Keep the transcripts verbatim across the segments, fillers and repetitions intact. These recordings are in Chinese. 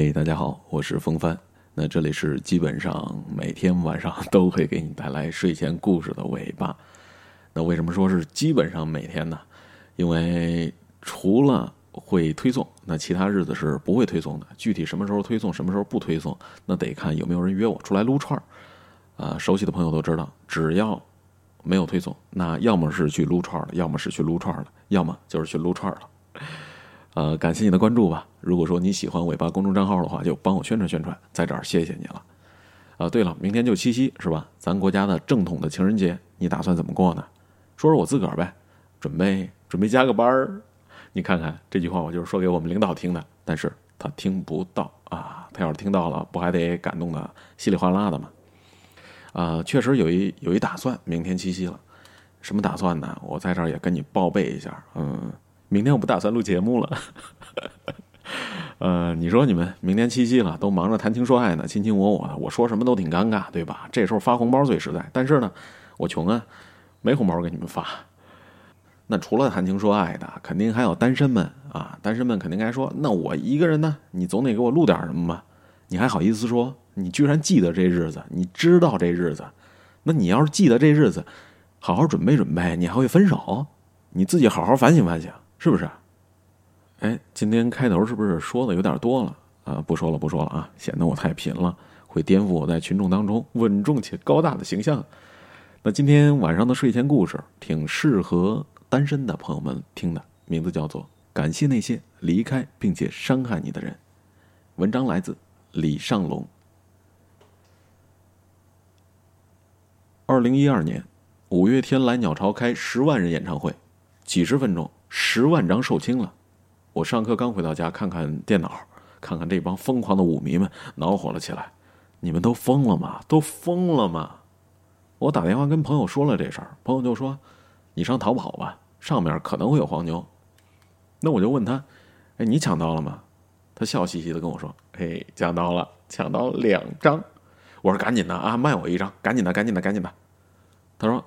嘿、hey, 大家好，我是风帆。那这里是基本上每天晚上都会给你带来睡前故事的尾巴。那为什么说是基本上每天呢？因为除了会推送，那其他日子是不会推送的。具体什么时候推送，什么时候不推送，那得看有没有人约我出来撸串啊、呃，熟悉的朋友都知道，只要没有推送，那要么是去撸串了，要么是去撸串了，要么就是去撸串了。呃，感谢你的关注吧。如果说你喜欢尾巴公众账号的话，就帮我宣传宣传，在这儿谢谢你了。啊，对了，明天就七夕是吧？咱国家的正统的情人节，你打算怎么过呢？说说我自个儿呗，准备准备加个班儿。你看看这句话，我就是说给我们领导听的，但是他听不到啊，他要是听到了，不还得感动的稀里哗啦的吗？啊，确实有一有一打算，明天七夕了，什么打算呢？我在这儿也跟你报备一下，嗯。明天我不打算录节目了，呃，你说你们明天七夕了，都忙着谈情说爱呢，卿卿我我的，我说什么都挺尴尬，对吧？这时候发红包最实在，但是呢，我穷啊，没红包给你们发。那除了谈情说爱的，肯定还有单身们啊，单身们肯定该说，那我一个人呢，你总得给我录点什么吧？你还好意思说，你居然记得这日子，你知道这日子？那你要是记得这日子，好好准备准备，你还会分手？你自己好好反省反省。是不是？哎，今天开头是不是说的有点多了啊？不说了，不说了啊，显得我太贫了，会颠覆我在群众当中稳重且高大的形象。那今天晚上的睡前故事挺适合单身的朋友们听的，名字叫做《感谢那些离开并且伤害你的人》，文章来自李尚龙。二零一二年，五月天来鸟巢开十万人演唱会，几十分钟。十万张售罄了，我上课刚回到家，看看电脑，看看这帮疯狂的舞迷们，恼火了起来。你们都疯了吗？都疯了吗？我打电话跟朋友说了这事儿，朋友就说：“你上淘宝吧，上面可能会有黄牛。”那我就问他：“哎，你抢到了吗？”他笑嘻嘻的跟我说：“哎，抢到了，抢到两张。”我说：“赶紧的啊，卖我一张，赶紧的，赶紧的，赶紧的。”他说：“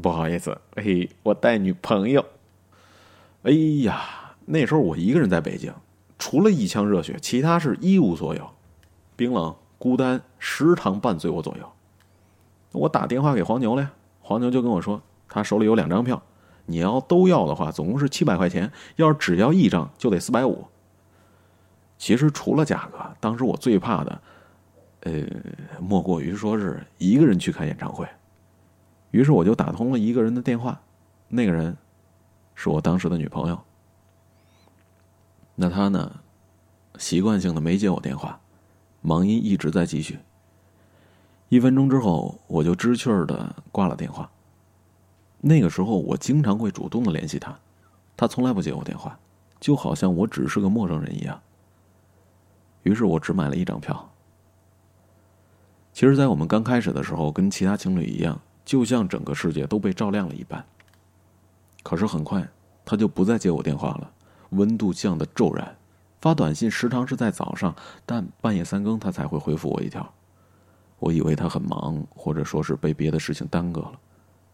不好意思，嘿、哎，我带女朋友。”哎呀，那时候我一个人在北京，除了一腔热血，其他是一无所有，冰冷、孤单，时常伴随我左右。我打电话给黄牛了，黄牛就跟我说，他手里有两张票，你要都要的话，总共是七百块钱，要是只要一张就得四百五。其实除了价格，当时我最怕的，呃，莫过于说是一个人去看演唱会。于是我就打通了一个人的电话，那个人。是我当时的女朋友。那她呢，习惯性的没接我电话，忙音一直在继续。一分钟之后，我就知趣儿的挂了电话。那个时候，我经常会主动的联系她，她从来不接我电话，就好像我只是个陌生人一样。于是我只买了一张票。其实，在我们刚开始的时候，跟其他情侣一样，就像整个世界都被照亮了一般。可是很快，他就不再接我电话了，温度降得骤然。发短信时常是在早上，但半夜三更他才会回复我一条。我以为他很忙，或者说是被别的事情耽搁了，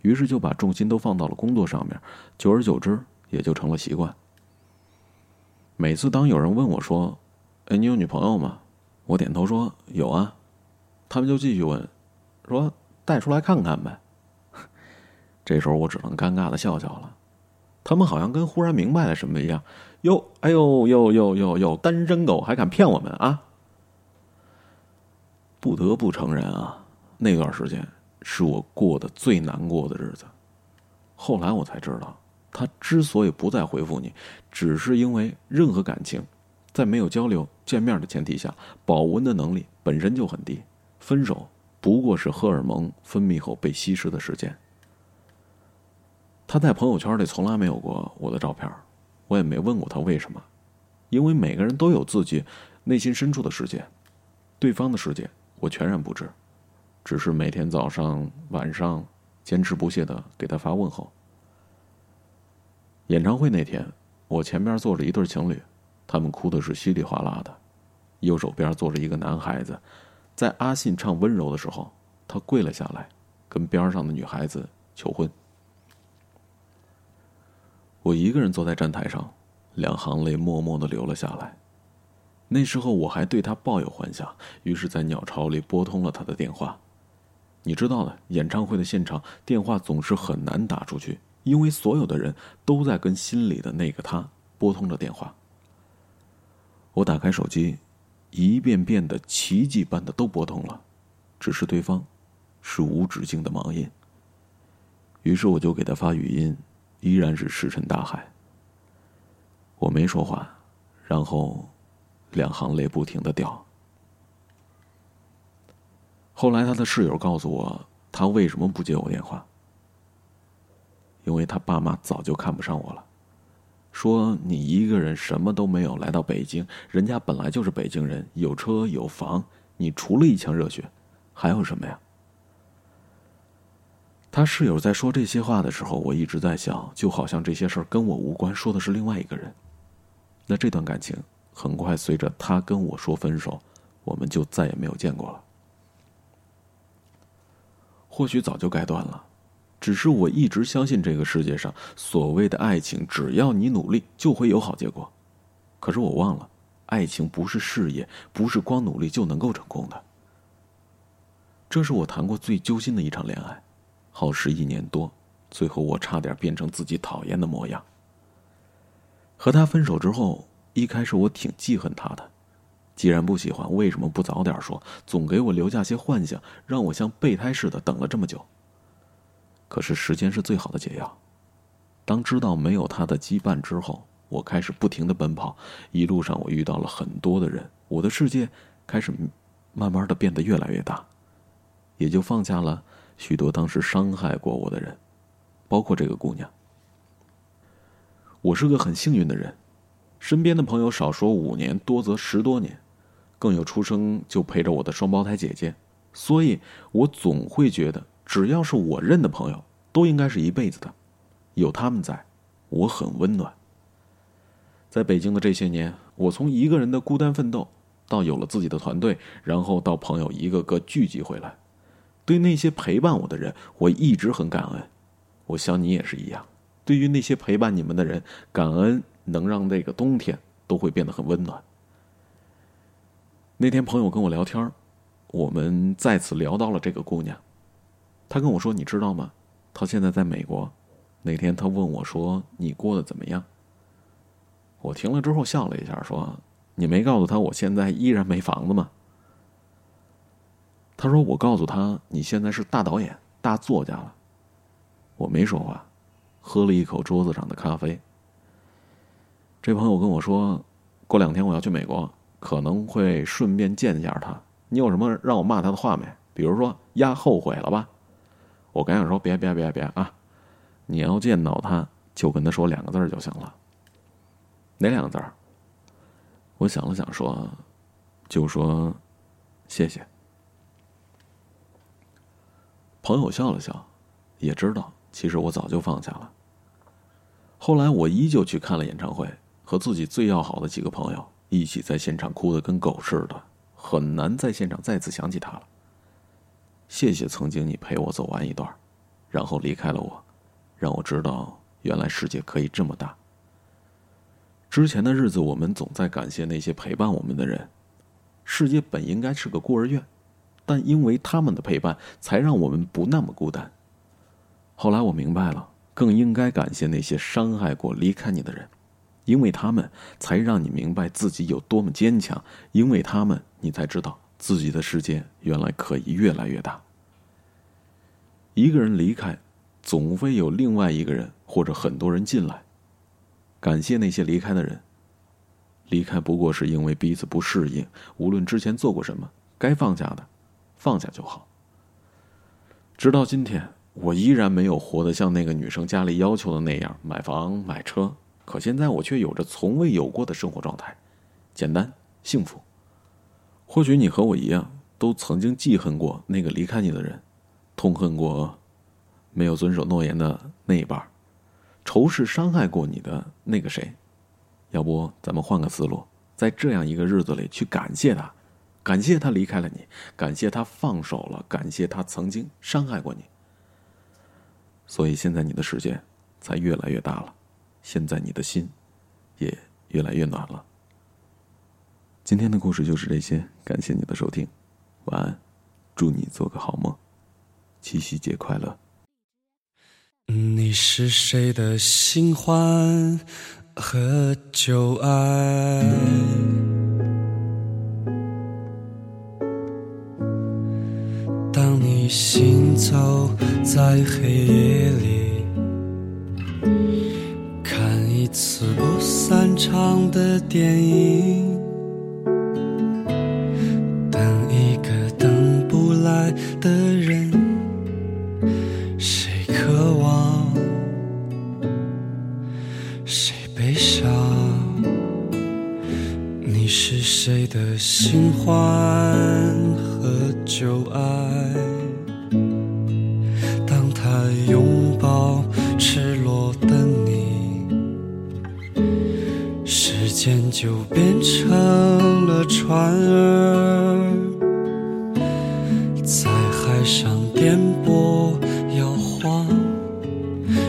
于是就把重心都放到了工作上面。久而久之，也就成了习惯。每次当有人问我说：“哎，你有女朋友吗？”我点头说：“有啊。”他们就继续问，说：“带出来看看呗。”这时候我只能尴尬的笑笑了，他们好像跟忽然明白了什么一样。哟，哎呦呦呦呦呦，单身狗还敢骗我们啊！不得不承认啊，那段时间是我过得最难过的日子。后来我才知道，他之所以不再回复你，只是因为任何感情，在没有交流、见面的前提下，保温的能力本身就很低。分手不过是荷尔蒙分泌后被稀释的时间。他在朋友圈里从来没有过我的照片，我也没问过他为什么，因为每个人都有自己内心深处的世界，对方的世界我全然不知，只是每天早上晚上坚持不懈的给他发问候。演唱会那天，我前边坐着一对情侣，他们哭的是稀里哗啦的，右手边坐着一个男孩子，在阿信唱《温柔》的时候，他跪了下来，跟边上的女孩子求婚。我一个人坐在站台上，两行泪默默地流了下来。那时候我还对他抱有幻想，于是在鸟巢里拨通了他的电话。你知道的，演唱会的现场电话总是很难打出去，因为所有的人都在跟心里的那个他拨通了电话。我打开手机，一遍遍的奇迹般的都拨通了，只是对方是无止境的忙音。于是我就给他发语音，依然是石沉大海。我没说话，然后两行泪不停地掉。后来他的室友告诉我，他为什么不接我电话，因为他爸妈早就看不上我了，说你一个人什么都没有来到北京，人家本来就是北京人，有车有房，你除了一腔热血还有什么呀？他室友在说这些话的时候，我一直在想，就好像这些事儿跟我无关，说的是另外一个人。那这段感情很快随着他跟我说分手，我们就再也没有见过了。或许早就该断了，只是我一直相信这个世界上所谓的爱情，只要你努力就会有好结果。可是我忘了，爱情不是事业，不是光努力就能够成功的。这是我谈过最揪心的一场恋爱，耗时一年多，最后我差点变成自己讨厌的模样。和他分手之后，一开始我挺记恨他的，既然不喜欢，为什么不早点说，总给我留下些幻想，让我像备胎似的等了这么久。可是时间是最好的解药，当知道没有他的羁绊之后，我开始不停地奔跑，一路上我遇到了很多的人，我的世界开始慢慢的变得越来越大，也就放下了许多当时伤害过我的人，包括这个姑娘。我是个很幸运的人，身边的朋友少说五年，多则十多年，更有出生就陪着我的双胞胎姐姐，所以我总会觉得，只要是我认的朋友，都应该是一辈子的，有他们在，我很温暖。在北京的这些年，我从一个人的孤单奋斗，到有了自己的团队，然后到朋友一个个聚集回来。对那些陪伴我的人，我一直很感恩，我想你也是一样。对于那些陪伴你们的人，感恩能让那个冬天都会变得很温暖。那天朋友跟我聊天，我们再次聊到了这个姑娘，她跟我说，你知道吗，她现在在美国。那天她问我说，你过得怎么样？我听了之后笑了一下，说，你没告诉她我现在依然没房子吗？他说，我告诉他，你现在是大导演大作家了。我没说话，喝了一口桌子上的咖啡。这朋友跟我说，过两天我要去美国，可能会顺便见一下他，你有什么让我骂他的话没？比如说，呀，后悔了吧？我赶紧说，别别别别啊，你要见到他就跟他说两个字就行了。哪两个字？我想了想说，就说谢谢。朋友笑了笑，也知道其实我早就放下了。后来我依旧去看了演唱会，和自己最要好的几个朋友一起在现场哭得跟狗似的，很难在现场再次想起他了。谢谢曾经你陪我走完一段，然后离开了我，让我知道原来世界可以这么大。之前的日子我们总在感谢那些陪伴我们的人，世界本应该是个孤儿院，但因为他们的陪伴，才让我们不那么孤单。后来我明白了，更应该感谢那些伤害过离开你的人，因为他们才让你明白自己有多么坚强，因为他们你才知道自己的世界原来可以越来越大。一个人离开，总会有另外一个人或者很多人进来。感谢那些离开的人，离开不过是因为彼此不适应，无论之前做过什么，该放下的放下就好。直到今天，我依然没有活得像那个女生家里要求的那样，买房买车，可现在我却有着从未有过的生活状态，简单幸福。或许你和我一样，都曾经记恨过那个离开你的人，痛恨过没有遵守诺言的那一半，仇视伤害过你的那个谁。要不咱们换个思路，在这样一个日子里去感谢他，感谢他离开了你，感谢他放手了，感谢他曾经伤害过你。所以现在你的世界才越来越大了，现在你的心也越来越暖了。今天的故事就是这些，感谢你的收听，晚安，祝你做个好梦，七夕节快乐。你是谁的新欢和旧爱？当你行走在黑夜里，看一次不散场的电影，等一个等不来的人，谁渴望，谁悲伤？你是谁的新欢和旧爱？当他拥抱赤裸的你，时间就变成了船儿，在海上颠簸摇晃，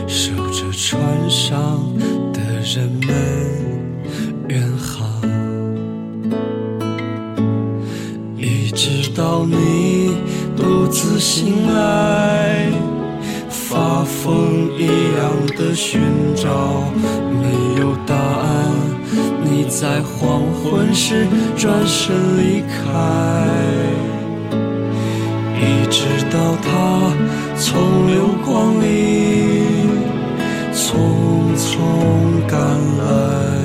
守着船上的人们远航，一直到你独自醒来，发疯一样的寻找，没有答案。你在黄昏时转身离开，一直到他从流光里匆匆赶来，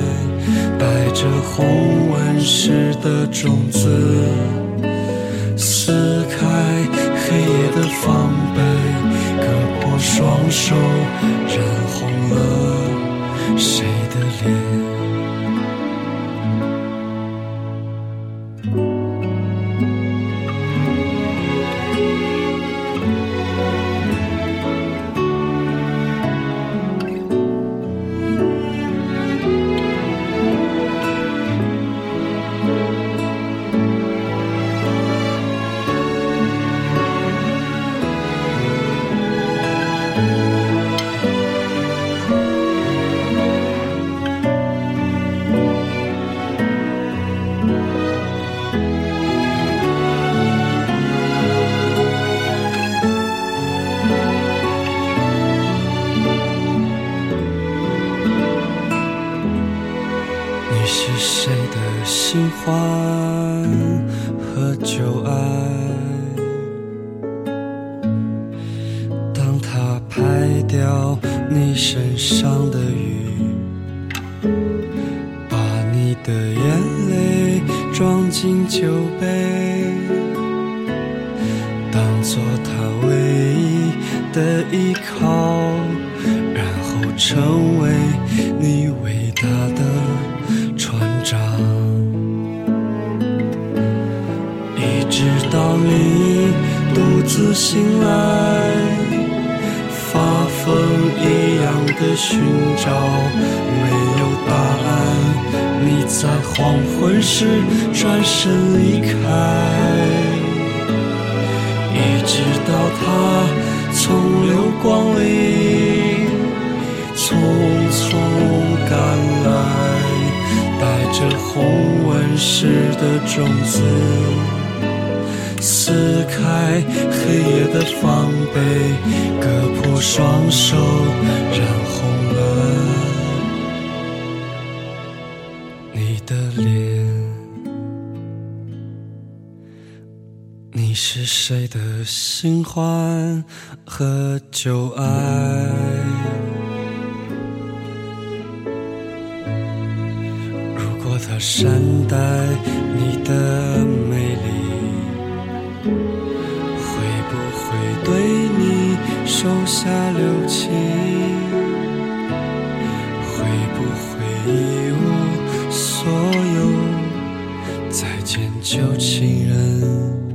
带着红纹石的种子，撕开黑夜的防备，割破双手，染红了谁的脸？新欢和旧爱，当它拍掉你身上的雨，把你的眼泪装进酒杯，当作它唯一的依靠，然后成为你伟大的船长。直到你独自醒来，发疯一样的寻找，没有答案。你在黄昏时转身离开，一直到他从流光里匆匆赶来，带着红纹石的种子，撕开黑夜的防备，割破双手，染红了你的脸。你是谁的新欢和旧爱？如果他善待你的美丽，对你手下留情，会不会一无所有？再见旧情人。